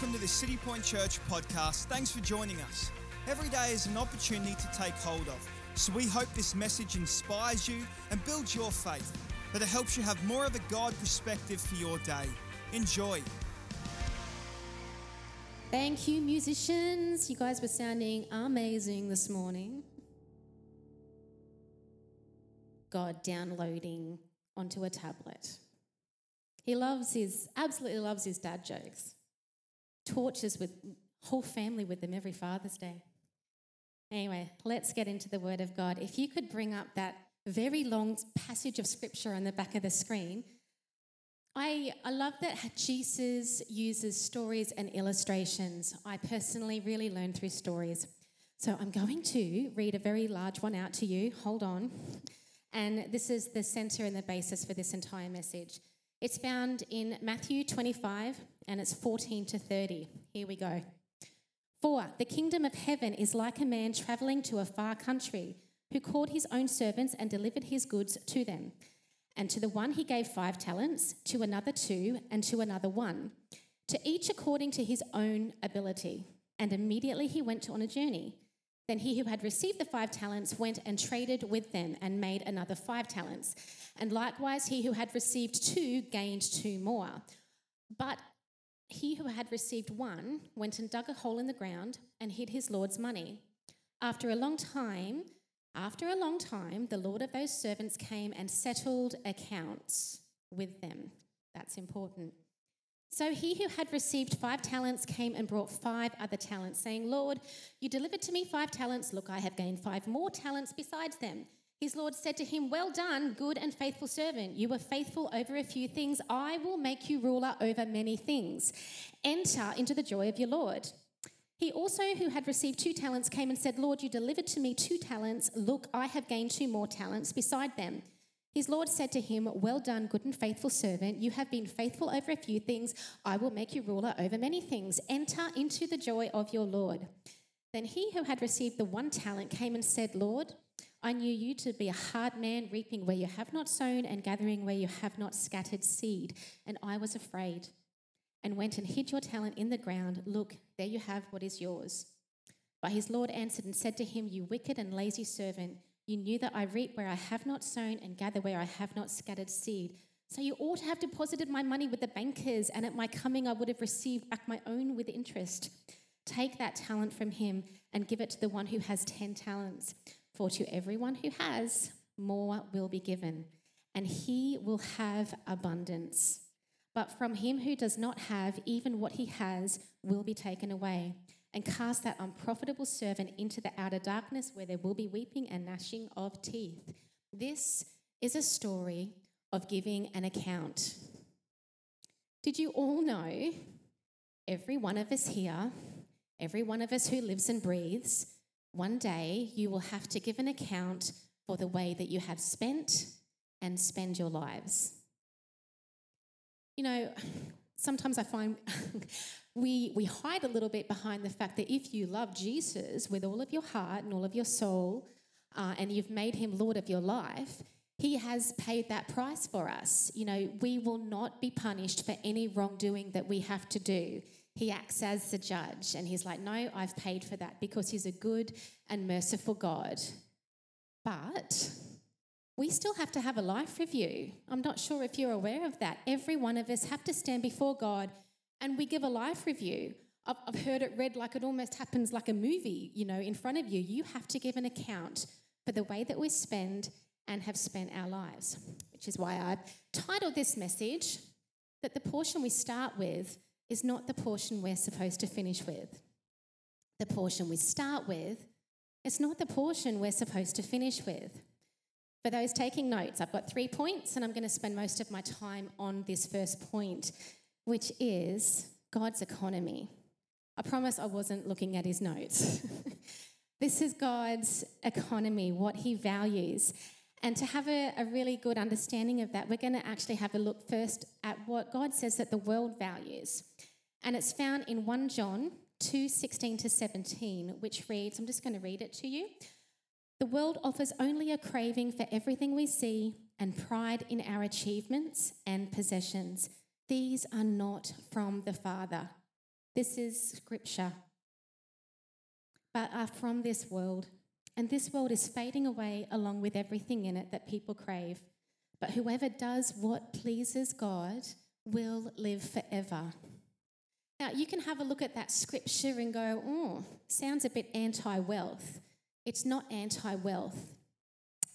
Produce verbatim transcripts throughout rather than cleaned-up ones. welcome to the City Point Church podcast. Thanks for joining us. Every day is an opportunity to take hold of, so we hope this message inspires you and builds your faith, that it helps you have more of a God perspective for your day. Enjoy. Thank you, musicians. You guys were sounding amazing this morning. God downloading onto a tablet. He loves his, absolutely loves his dad jokes. Tortures with whole family with them every Father's Day. Anyway, let's get into the Word of God. If you could bring up that very long passage of Scripture on the back of the screen. I, I love that Jesus uses stories and illustrations. I personally really learn through stories. So I'm going to read a very large one out to you. Hold on. And this is the centre and the basis for this entire message. It's found in Matthew twenty-five, and it's fourteen to thirty. Here we go. For the kingdom of heaven is like a man travelling to a far country, who called his own servants and delivered his goods to them. And to the one he gave five talents, to another two, and to another one, to each according to his own ability. And immediately he went on a journey. Then he who had received the five talents went and traded with them and made another five talents. And likewise he who had received two gained two more. But he who had received one went and dug a hole in the ground and hid his Lord's money. After a long time... After a long time, the Lord of those servants came and settled accounts with them. That's important. So he who had received five talents came and brought five other talents, saying, Lord, you delivered to me five talents. Look, I have gained five more talents besides them. His Lord said to him, well done, good and faithful servant. You were faithful over a few things. I will make you ruler over many things. Enter into the joy of your Lord. He also, who had received two talents, came and said, Lord, you delivered to me two talents. Look, I have gained two more talents beside them. His Lord said to him, well done, good and faithful servant. You have been faithful over a few things. I will make you ruler over many things. Enter into the joy of your Lord. Then he who had received the one talent came and said, Lord, I knew you to be a hard man, reaping where you have not sown and gathering where you have not scattered seed. And I was afraid, and went and hid your talent in the ground. Look, there you have what is yours. But his Lord answered and said to him, you wicked and lazy servant, you knew that I reap where I have not sown and gather where I have not scattered seed. So you ought to have deposited my money with the bankers, and at my coming I would have received back my own with interest. Take that talent from him and give it to the one who has ten talents. For to everyone who has, more will be given, and he will have abundance. But from him who does not have, even what he has will be taken away. And cast that unprofitable servant into the outer darkness, where there will be weeping and gnashing of teeth. This is a story of giving an account. Did you all know, every one of us here, every one of us who lives and breathes, one day you will have to give an account for the way that you have spent and spend your lives. You know, sometimes I find we we hide a little bit behind the fact that if you love Jesus with all of your heart and all of your soul, uh, and you've made him Lord of your life, he has paid that price for us. You know, we will not be punished for any wrongdoing that we have to do. He acts as the judge, and he's like, no, I've paid for that, because he's a good and merciful God. But we still have to have a life review. I'm not sure if you're aware of that. Every one of us have to stand before God and we give a life review. I've, I've heard it read like it almost happens like a movie, you know, in front of you. You have to give an account for the way that we spend and have spent our lives, which is why I've titled this message that the portion we start with is not the portion we're supposed to finish with. The portion we start with is not the portion we're supposed to finish with. For those taking notes, I've got three points, and I'm going to spend most of my time on this first point, which is God's economy. I promise I wasn't looking at his notes. This is God's economy, what he values. And to have a, a really good understanding of that, we're going to actually have a look first at what God says that the world values. And it's found in First John two, sixteen to seventeen, which reads, I'm just going to read it to you. The world offers only a craving for everything we see and pride in our achievements and possessions. These are not from the Father, This is scripture. But are from this world, and this world is fading away along with everything in it that people crave. But whoever does what pleases God will live forever. Now, you can have a look at that scripture and go, oh, sounds a bit anti-wealth. It's not anti-wealth.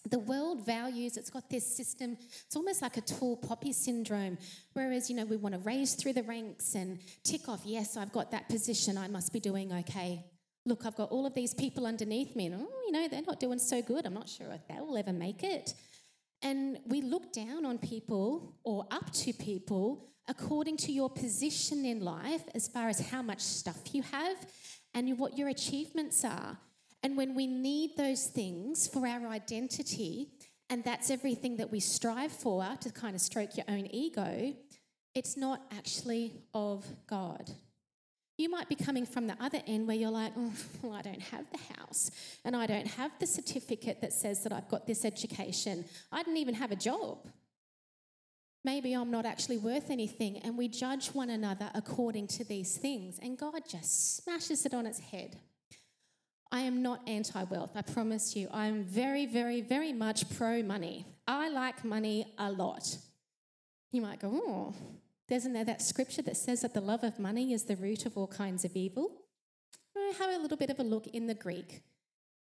The world values, it's got this system, it's almost like a tall poppy syndrome, whereas, you know, we want to raise through the ranks and tick off, yes, I've got that position, I must be doing okay. Look, I've got all of these people underneath me, and, oh, you know, they're not doing so good, I'm not sure if they'll ever make it. And we look down on people or up to people according to your position in life as far as how much stuff you have and what your achievements are. And when we need those things for our identity, and that's everything that we strive for to kind of stroke your own ego, it's not actually of God. You might be coming from the other end where you're like, oh, well, I don't have the house and I don't have the certificate that says that I've got this education. I didn't even have a job. Maybe I'm not actually worth anything, and we judge one another according to these things, and God just smashes it on its head. I am not anti-wealth, I promise you. I am very, very, very much pro-money. I like money a lot. You might go, oh, isn't there that scripture that says that the love of money is the root of all kinds of evil? Have a little bit of a look in the Greek.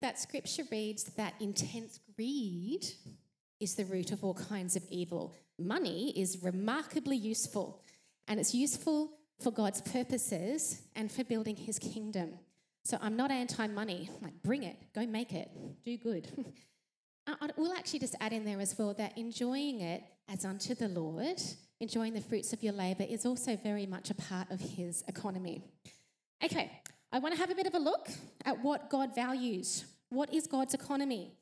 That scripture reads that intense greed is the root of all kinds of evil. Money is remarkably useful, and it's useful for God's purposes and for building his kingdom. So I'm not anti-money. Like, bring it, go make it, do good. We'll actually just add in there as well that enjoying it as unto the Lord, enjoying the fruits of your labour, is also very much a part of his economy. Okay, I want to have a bit of a look at what God values. What is God's economy?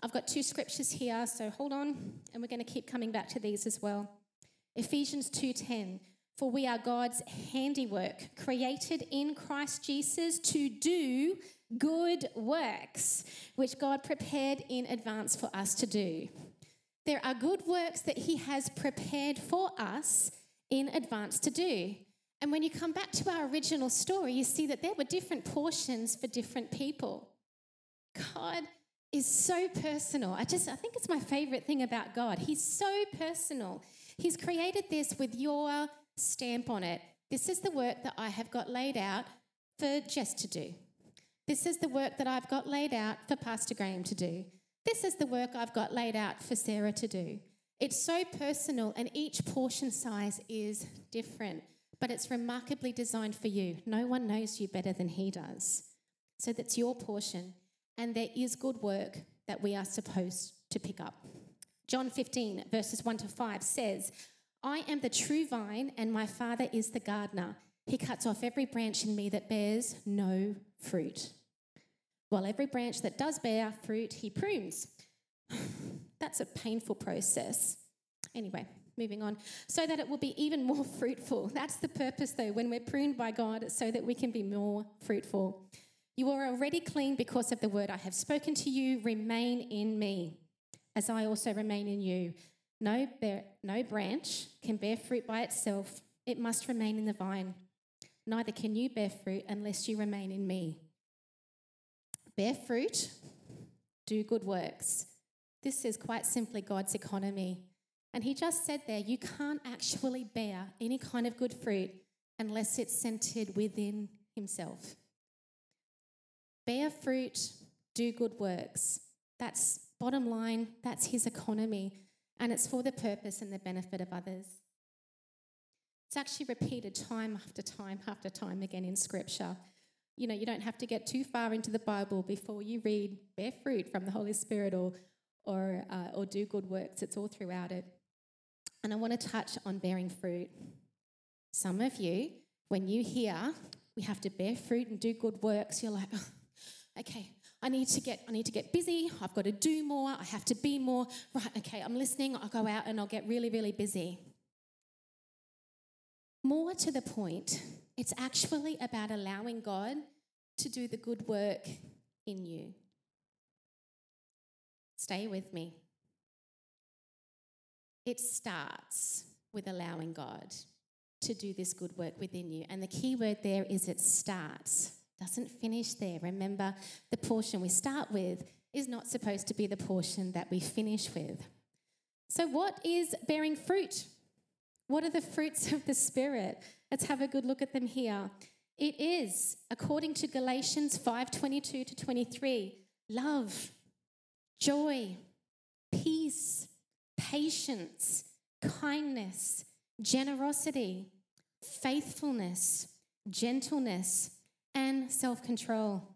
I've got two scriptures here, so hold on, and we're going to keep coming back to these as well. Ephesians two ten. For we are God's handiwork, created in Christ Jesus to do good works, which God prepared in advance for us to do. There are good works that he has prepared for us in advance to do. And when you come back to our original story, you see that there were different portions for different people. God is so personal. I just, I think it's my favourite thing about God. He's so personal. He's created this with your stamp on it. This is the work that I have got laid out for Jess to do. This is the work that I've got laid out for Pastor Graham to do. This is the work I've got laid out for Sarah to do. It's so personal, and each portion size is different, but it's remarkably designed for you. No one knows you better than he does. So that's your portion, and there is good work that we are supposed to pick up. John fifteen, verses one to five says, I am the true vine, and my Father is the gardener. He cuts off every branch in me that bears no fruit, while every branch that does bear fruit, he prunes. That's a painful process. Anyway, moving on. So that it will be even more fruitful. That's the purpose, though, when we're pruned by God, so that we can be more fruitful. You are already clean because of the word I have spoken to you. Remain in me, as I also remain in you. No, bear, no branch can bear fruit by itself. It must remain in the vine. Neither can you bear fruit unless you remain in me. Bear fruit, do good works. This is quite simply God's economy. And he just said there, you can't actually bear any kind of good fruit unless it's centered within himself. Bear fruit, do good works. That's bottom line. That's his economy. And it's for the purpose and the benefit of others. It's actually repeated time after time after time again in Scripture. You know, you don't have to get too far into the Bible before you read bear fruit from the Holy Spirit or or, uh, or do good works. It's all throughout it. And I want to touch on bearing fruit. Some of you, when you hear we have to bear fruit and do good works, you're like, oh, okay, I need to get I need to get busy, I've got to do more, I have to be more. Right, okay, I'm listening, I'll go out and I'll get really, really busy. More to the point, it's actually about allowing God to do the good work in you. Stay with me. It starts with allowing God. to do this good work within you. And the key word there is it starts. Doesn't finish there. Remember, the portion we start with is not supposed to be the portion that we finish with. So what is bearing fruit? What are the fruits of the Spirit? Let's have a good look at them here. It is, according to Galatians five twenty-two to twenty-three, love, joy, peace, patience, kindness, generosity, faithfulness, gentleness, and self-control.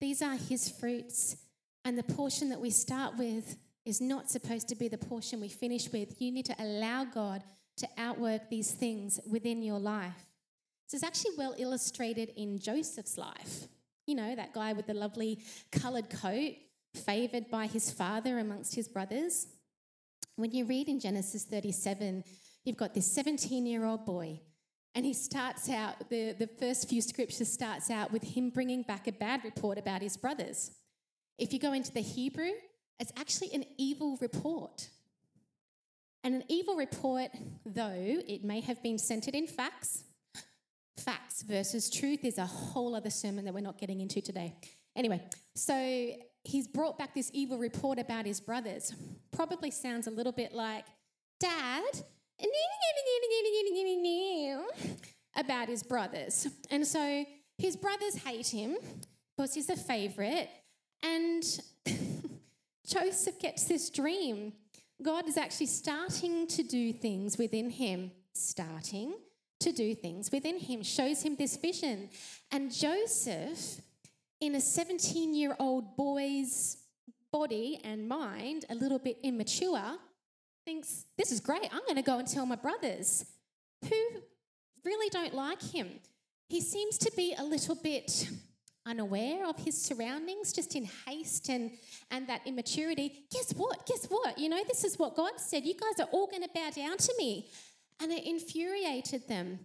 These are his fruits, and the portion that we start with is not supposed to be the portion we finish with. You need to allow God to outwork these things within your life. This is actually well illustrated in Joseph's life. You know, that guy with the lovely coloured coat, favoured by his father amongst his brothers. When you read in Genesis thirty-seven, you've got this seventeen-year-old boy. And he starts out, the, the first few scriptures starts out with him bringing back a bad report about his brothers. If you go into the Hebrew, it's actually an evil report. And an evil report, though it may have been centred in facts, facts versus truth is a whole other sermon that we're not getting into today. Anyway, so he's brought back this evil report about his brothers. Probably sounds a little bit like, Dad, about his brothers. And so his brothers hate him because he's a favourite. And Joseph gets this dream. God is actually starting to do things within him. Starting to do things within him. Shows him this vision. And Joseph, in a seventeen-year-old boy's body and mind, a little bit immature, thinks, this is great, I'm going to go and tell my brothers who really don't like him. He seems to be a little bit unaware of his surroundings, just in haste and, and that immaturity. Guess what? Guess what? You know, this is what God said. You guys are all going to bow down to me. And it infuriated them.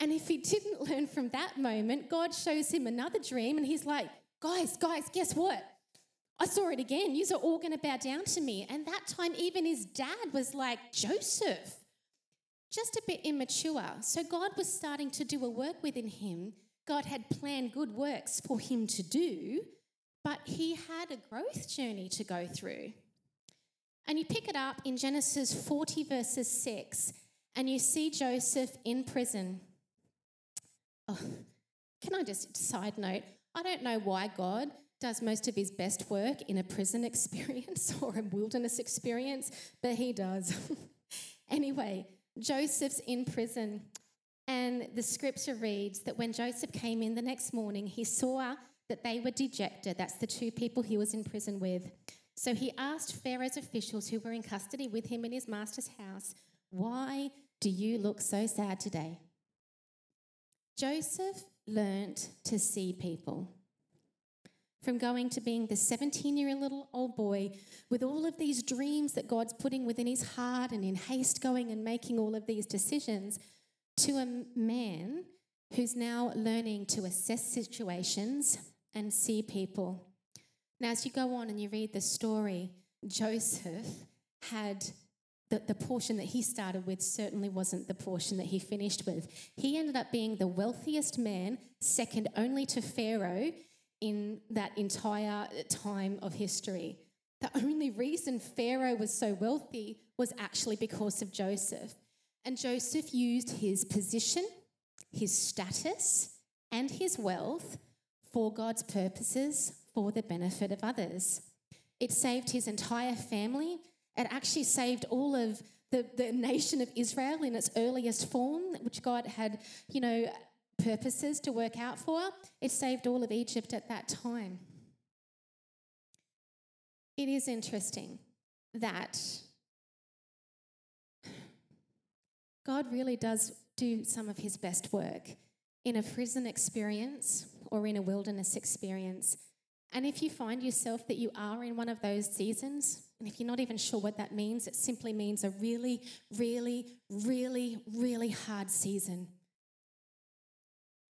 And if he didn't learn from that moment, God shows him another dream and he's like, guys, guys, guess what? I saw it again. Yous are all going to bow down to me. And that time even his dad was like, Joseph, just a bit immature. So God was starting to do a work within him. God had planned good works for him to do, but he had a growth journey to go through. And you pick it up in Genesis forty verses six and you see Joseph in prison. Oh, can I just side note? I don't know why God does most of his best work in a prison experience or a wilderness experience, but he does. Anyway, Joseph's in prison, and the scripture reads that when Joseph came in the next morning, he saw that they were dejected. That's the two people he was in prison with. So he asked Pharaoh's officials who were in custody with him in his master's house, "Why do you look so sad today?" Joseph learnt to see people. From going to being the seventeen-year-old boy with all of these dreams that God's putting within his heart and in haste going and making all of these decisions, to a man who's now learning to assess situations and see people. Now, as you go on and you read the story, Joseph had... The, the portion that he started with certainly wasn't the portion that he finished with. He ended up being the wealthiest man, second only to Pharaoh, in that entire time of history. The only reason Pharaoh was so wealthy was actually because of Joseph. And Joseph used his position, his status, and his wealth for God's purposes, for the benefit of others. It saved his entire family. It actually saved all of the, the nation of Israel in its earliest form, which God had, you know, purposes to work out for. It saved all of Egypt at that time. It is interesting that God really does do some of his best work in a prison experience or in a wilderness experience. And if you find yourself that you are in one of those seasons, and if you're not even sure what that means, it simply means a really, really, really, really hard season.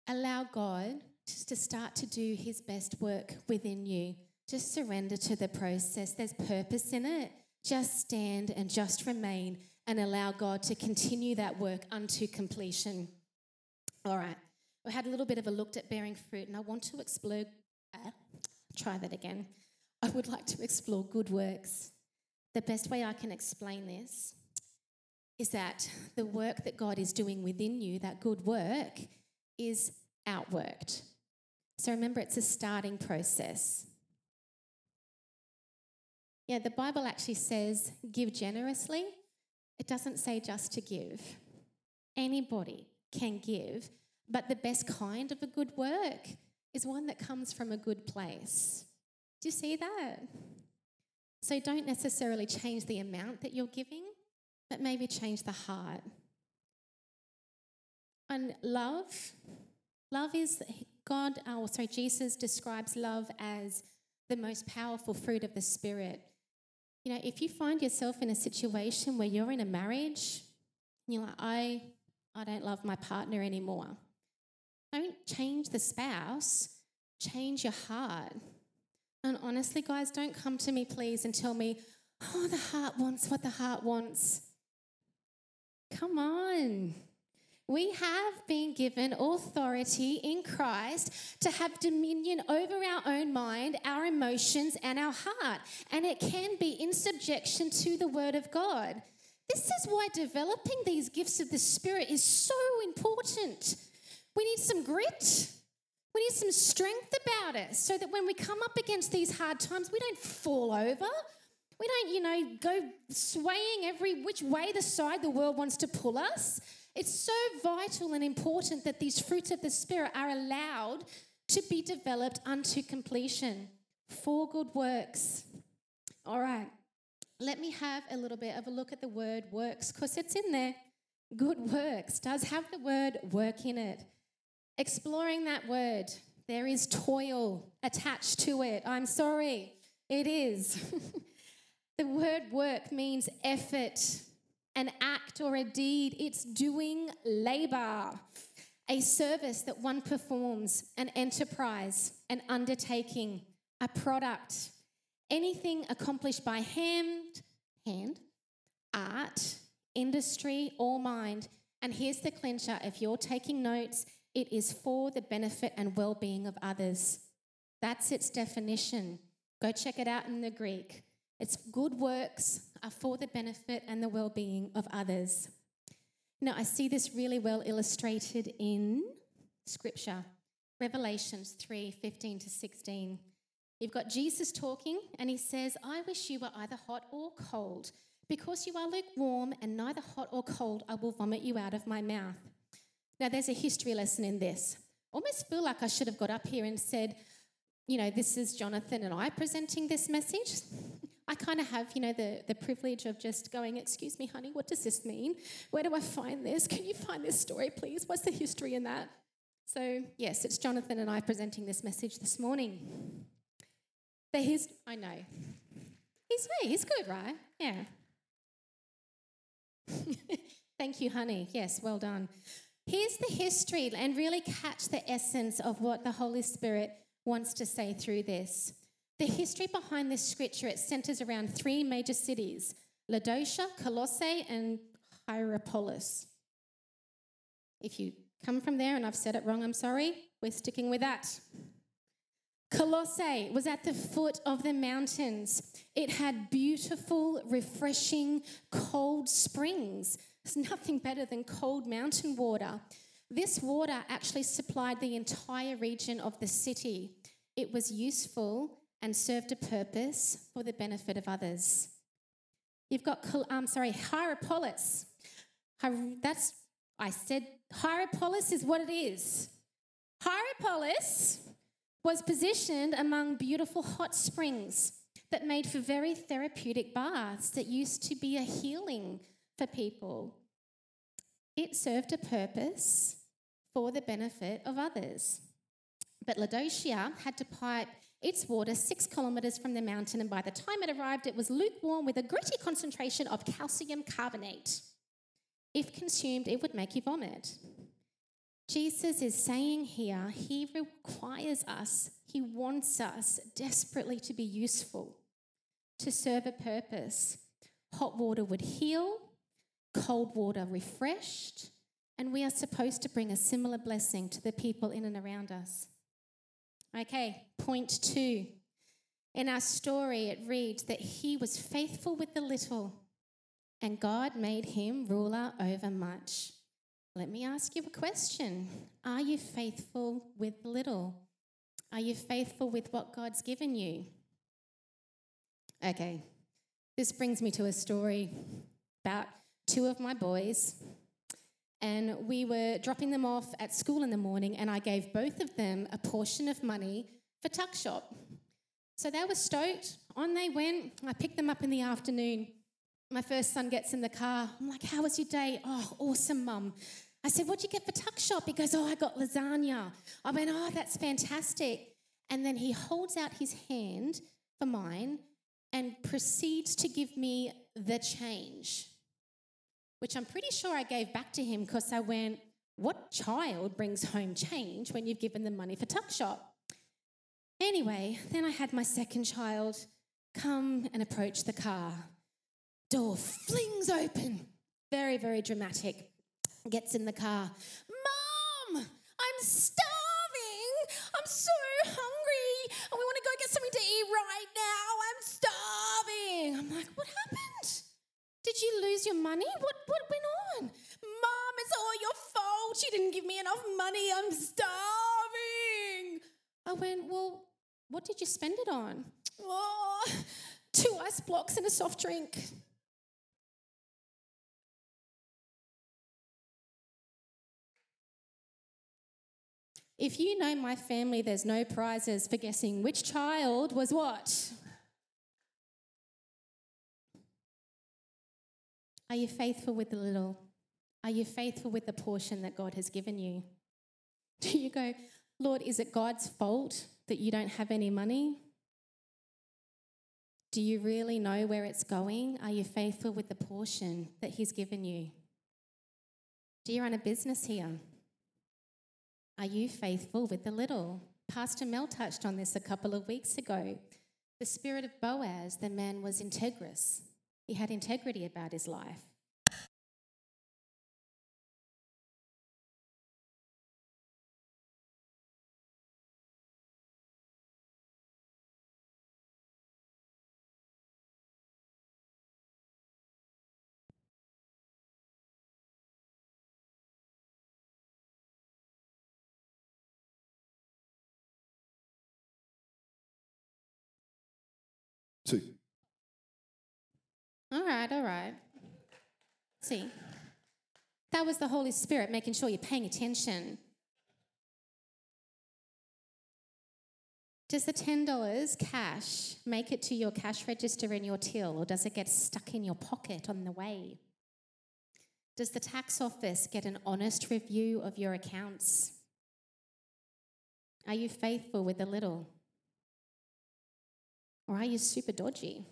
Allow God just to start to do his best work within you. Just surrender to the process. There's purpose in it. Just stand and just remain and allow God to continue that work unto completion. All right. We had a little bit of a look at bearing fruit, and I want to explore, uh, try that again. I would like to explore good works. The best way I can explain this is that the work that God is doing within you, that good work, is outworked. So remember, it's a starting process. Yeah, the Bible actually says give generously. It doesn't say just to give. Anybody can give, but the best kind of a good work is one that comes from a good place. Do you see that? So don't necessarily change the amount that you're giving, but maybe change the heart. And love, love is God, oh, sorry, Jesus describes love as the most powerful fruit of the Spirit. You know, if you find yourself in a situation where you're in a marriage and you're like, I, I don't love my partner anymore, don't change the spouse, change your heart. And honestly, guys, don't come to me, please, and tell me, oh, the heart wants what the heart wants. Come on. We have been given authority in Christ to have dominion over our own mind, our emotions, and our heart. And it can be in subjection to the Word of God. This is why developing these gifts of the Spirit is so important. We need some grit. We need some strength about it so that when we come up against these hard times, we don't fall over. We don't, you know, go swaying every which way the side the world wants to pull us. It's so vital and important that these fruits of the Spirit are allowed to be developed unto completion for good works. All right, let me have a little bit of a look at the word works, because it's in there. Good works does have the word work in it. Exploring that word, there is toil attached to it. I'm sorry, it is. The word work means effort, an act or a deed. It's doing labor, a service that one performs, an enterprise, an undertaking, a product, anything accomplished by hand, hand, art, industry, or mind. And here's the clincher. If you're taking notes, it is for the benefit and well-being of others. That's its definition. Go check it out in the Greek. It's good works are for the benefit and the well-being of others. Now, I see this really well illustrated in Scripture, Revelations three, fifteen to sixteen. You've got Jesus talking, and he says, I wish you were either hot or cold. Because you are lukewarm and neither hot or cold, I will vomit you out of my mouth. Now, there's a history lesson in this. Almost feel like I should have got up here and said, you know, this is Jonathan and I presenting this message. I kind of have, you know, the, the privilege of just going, excuse me, honey, what does this mean? Where do I find this? Can you find this story, please? What's the history in that? So, yes, it's Jonathan and I presenting this message this morning. But his, I know. He's, hey, he's good, right? Yeah. Thank you, honey. Yes, well done. Here's the history, and really catch the essence of what the Holy Spirit wants to say through this. The history behind this scripture, it centers around three major cities, Laodicea, Colossae, and Hierapolis. If you come from there and I've said it wrong, I'm sorry. We're sticking with that. Colossae was at the foot of the mountains. It had beautiful, refreshing, cold springs. There's nothing better than cold mountain water. This water actually supplied the entire region of the city. It was useful and served a purpose for the benefit of others. You've got, um, sorry, Hierapolis. That's, I said, Hierapolis is what it is. Hierapolis was positioned among beautiful hot springs that made for very therapeutic baths that used to be a healing for people. It served a purpose for the benefit of others. But Laodicea had to pipe its water six kilometres from the mountain, and by the time it arrived, it was lukewarm with a gritty concentration of calcium carbonate. If consumed, it would make you vomit. Jesus is saying here, he requires us, he wants us desperately to be useful, to serve a purpose. Hot water would heal, cold water refreshed, and we are supposed to bring a similar blessing to the people in and around us. Okay, point two. In our story, it reads that he was faithful with the little, and God made him ruler over much. Let me ask you a question. Are you faithful with little? Are you faithful with what God's given you? Okay, this brings me to a story about two of my boys, and we were dropping them off at school in the morning, and I gave both of them a portion of money for tuck shop. So they were stoked. On they went. I picked them up in the afternoon. My first son gets in the car. I'm like, how was your day? Oh, awesome, Mum. I said, what'd you get for tuck shop? He goes, oh, I got lasagna. I went, oh, that's fantastic. And then he holds out his hand for mine and proceeds to give me the change, which I'm pretty sure I gave back to him because I went, what child brings home change when you've given them money for tuck shop? Anyway, then I had my second child come and approach the car. Door flings open. Very, very dramatic. Gets in the car. Mom, I'm starving. I'm so hungry. And we want to go get something to eat right now. I'm starving. I'm like, what happened? Did you lose your money? What, what went on? Mom, it's all your fault. You didn't give me enough money. I'm starving. I went, well, what did you spend it on? Oh, two ice blocks and a soft drink. If you know my family, there's no prizes for guessing which child was what. Are you faithful with the little? Are you faithful with the portion that God has given you? Do you go, Lord, is it God's fault that you don't have any money? Do you really know where it's going? Are you faithful with the portion that he's given you? Do you run a business here? Are you faithful with the little? Pastor Mel touched on this a couple of weeks ago. The spirit of Boaz, the man was integrous. He had integrity about his life. Two. All right, all right. See, that was the Holy Spirit making sure you're paying attention. Does the ten dollars cash make it to your cash register in your till, or does it get stuck in your pocket on the way? Does the tax office get an honest review of your accounts? Are you faithful with the little? Or are you super dodgy?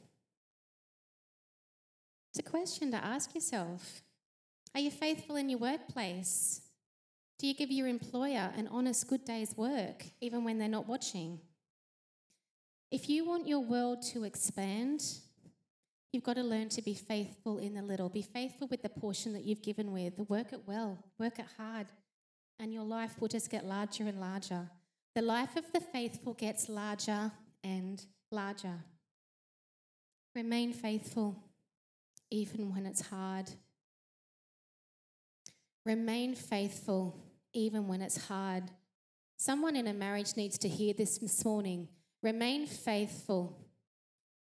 It's a question to ask yourself. Are you faithful in your workplace? Do you give your employer an honest good day's work, even when they're not watching? If you want your world to expand, you've got to learn to be faithful in the little. Be faithful with the portion that you've given with. Work it well, work it hard, and your life will just get larger and larger. The life of the faithful gets larger and larger. Remain faithful even when it's hard. Remain faithful even when it's hard. Someone in a marriage needs to hear this this morning. Remain faithful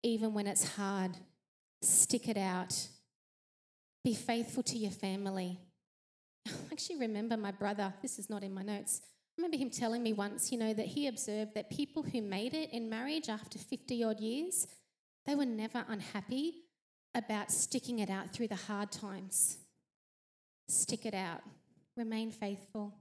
even when it's hard. Stick it out. Be faithful to your family. I actually remember my brother, this is not in my notes, I remember him telling me once, you know, that he observed that people who made it in marriage after fifty-odd years, they were never unhappy about sticking it out through the hard times. Stick it out. Remain faithful.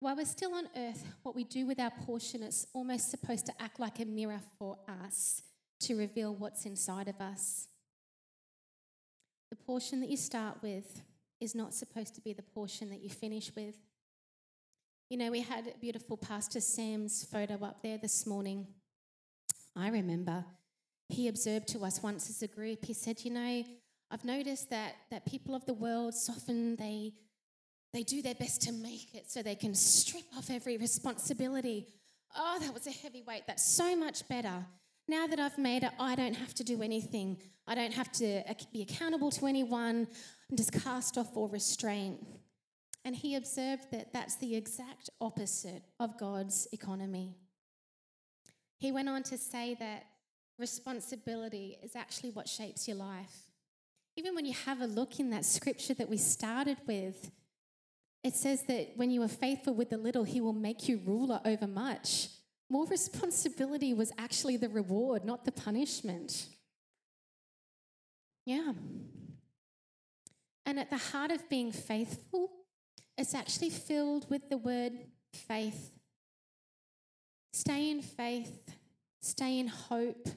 While we're still on earth, what we do with our portion is almost supposed to act like a mirror for us to reveal what's inside of us. The portion that you start with is not supposed to be the portion that you finish with. You know, we had beautiful Pastor Sam's photo up there this morning. I remember he observed to us once as a group, he said, you know, I've noticed that that people of the world soften, they they do their best to make it so they can strip off every responsibility. Oh, that was a heavy weight. That's so much better. Now that I've made it, I don't have to do anything. I don't have to be accountable to anyone. I'm just cast off all restraint. And he observed that that's the exact opposite of God's economy. He went on to say that responsibility is actually what shapes your life. Even when you have a look in that scripture that we started with, it says that when you are faithful with the little, he will make you ruler over much. More responsibility was actually the reward, not the punishment. Yeah. And at the heart of being faithful, it's actually filled with the word faith. Stay in faith. Stay in hope.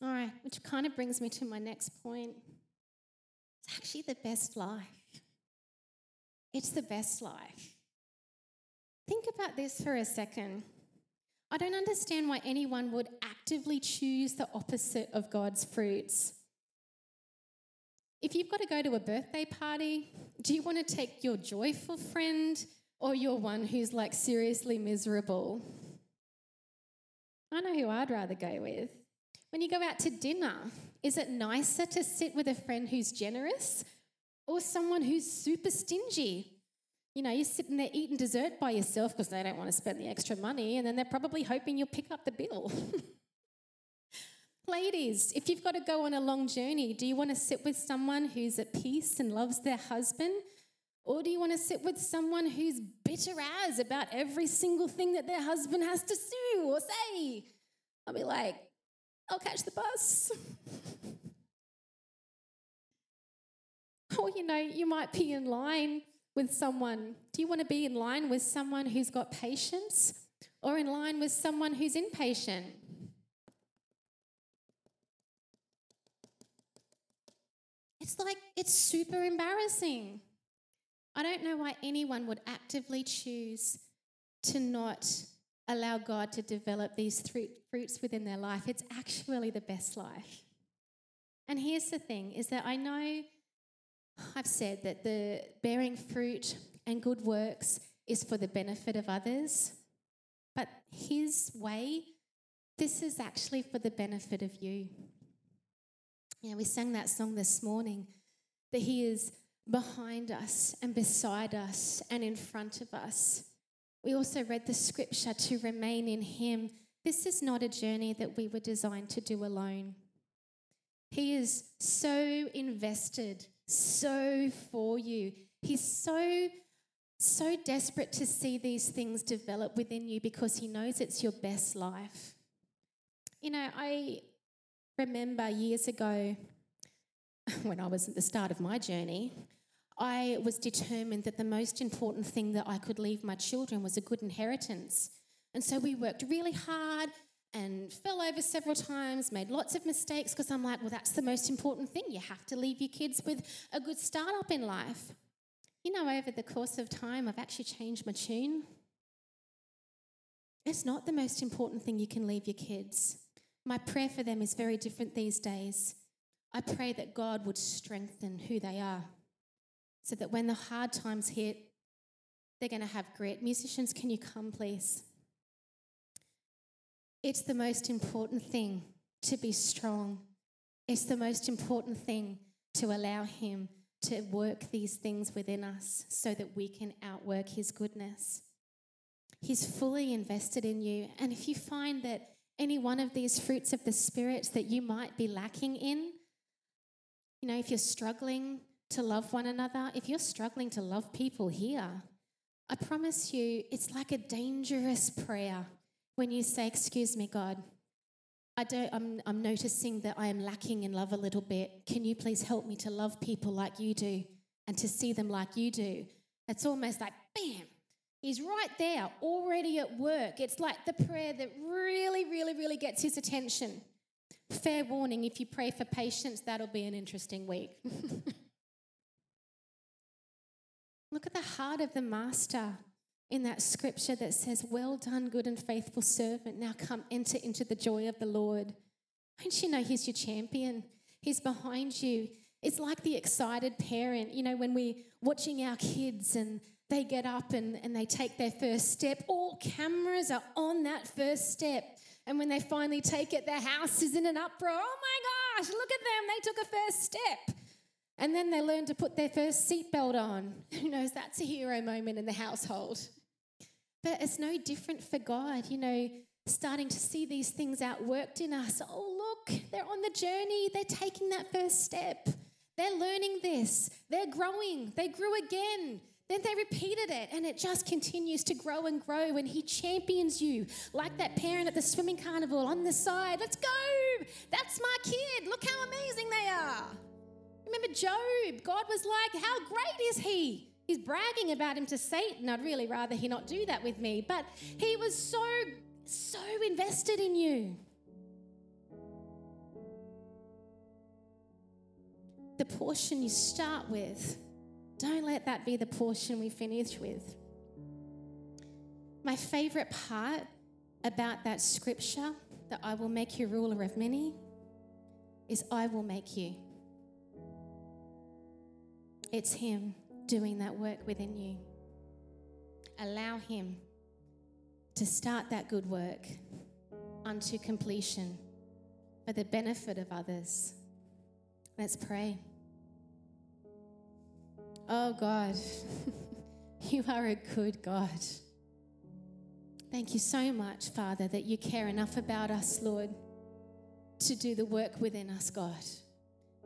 All right, which kind of brings me to my next point. It's actually the best life. It's the best life. Think about this for a second. I don't understand why anyone would actively choose the opposite of God's fruits. If you've got to go to a birthday party, do you want to take your joyful friend or your one who's like seriously miserable? I know who I'd rather go with. When you go out to dinner, is it nicer to sit with a friend who's generous or someone who's super stingy? You know, you're sitting there eating dessert by yourself because they don't want to spend the extra money, and then they're probably hoping you'll pick up the bill. Ladies, if you've got to go on a long journey, do you want to sit with someone who's at peace and loves their husband? Or do you want to sit with someone who's bitter as about every single thing that their husband has to do or say? I'll be like, I'll catch the bus. Or, you know, you might be in line with someone. Do you want to be in line with someone who's got patience or in line with someone who's impatient? It's like, it's super embarrassing. I don't know why anyone would actively choose to not allow God to develop these fruits within their life. It's actually the best life. And here's the thing, is that I know I've said that the bearing fruit and good works is for the benefit of others, but his way, this is actually for the benefit of you. Yeah, we sang that song this morning, that he is behind us and beside us and in front of us. We also read the scripture to remain in him. This is not a journey that we were designed to do alone. He is so invested, so for you. He's so, so desperate to see these things develop within you because he knows it's your best life. You know, I remember years ago when I was at the start of my journey, I was determined that the most important thing that I could leave my children was a good inheritance. And so we worked really hard and fell over several times, made lots of mistakes because I'm like, well, that's the most important thing. You have to leave your kids with a good start-up in life. You know, over the course of time, I've actually changed my tune. It's not the most important thing you can leave your kids. My prayer for them is very different these days. I pray that God would strengthen who they are so that when the hard times hit, they're going to have grit. Musicians, can you come, please? It's the most important thing to be strong. It's the most important thing to allow him to work these things within us so that we can outwork his goodness. He's fully invested in you. And if you find that any one of these fruits of the Spirit that you might be lacking in, you know, if you're struggling to love one another, if you're struggling to love people here, I promise you it's like a dangerous prayer. When you say, excuse me, God, I don't, I'm, I'm noticing that I am lacking in love a little bit. Can you please help me to love people like you do and to see them like you do? It's almost like, bam, he's right there already at work. It's like the prayer that really, really, really gets his attention. Fair warning, if you pray for patience, that'll be an interesting week. Look at the heart of the master in that scripture that says, well done, good and faithful servant, now come enter into the joy of the Lord. Don't you know he's your champion? He's behind you. It's like the excited parent, you know, when we're watching our kids and they get up and, and they take their first step. All cameras are on that first step. And when they finally take it, their house is in an uproar. Oh, my gosh, look at them. They took a first step. And then they learn to put their first seatbelt on. Who knows, that's a hero moment in the household. But it's no different for God, you know, starting to see these things outworked in us. Oh, look, they're on the journey. They're taking that first step. They're learning this. They're growing. They grew again. Then they repeated it, and it just continues to grow and grow, and he champions you like that parent at the swimming carnival on the side. Let's go. That's my kid. Look how amazing they are. Remember Job? God was like, how great is he? He's bragging about him to Satan. I'd really rather he not do that with me. But he was so, so invested in you. The portion you start with, don't let that be the portion we finish with. My favourite part about that scripture, that I will make you ruler of many, is I will make you. It's him doing that work within you. Allow him to start that good work unto completion for the benefit of others. Let's pray. Oh, God, you are a good God. Thank you so much, Father, that you care enough about us, Lord, to do the work within us, God.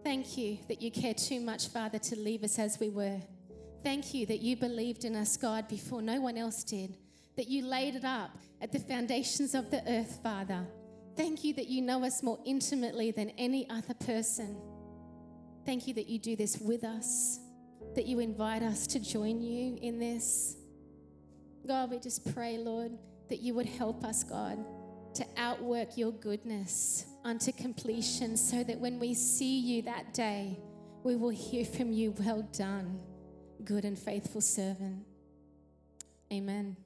Thank you that you care too much, Father, to leave us as we were. Thank you that you believed in us, God, before no one else did, that you laid it up at the foundations of the earth, Father. Thank you that you know us more intimately than any other person. Thank you that you do this with us, that you invite us to join you in this. God, we just pray, Lord, that you would help us, God, to outwork your goodness unto completion so that when we see you that day, we will hear from you, well done, good and faithful servant. Amen.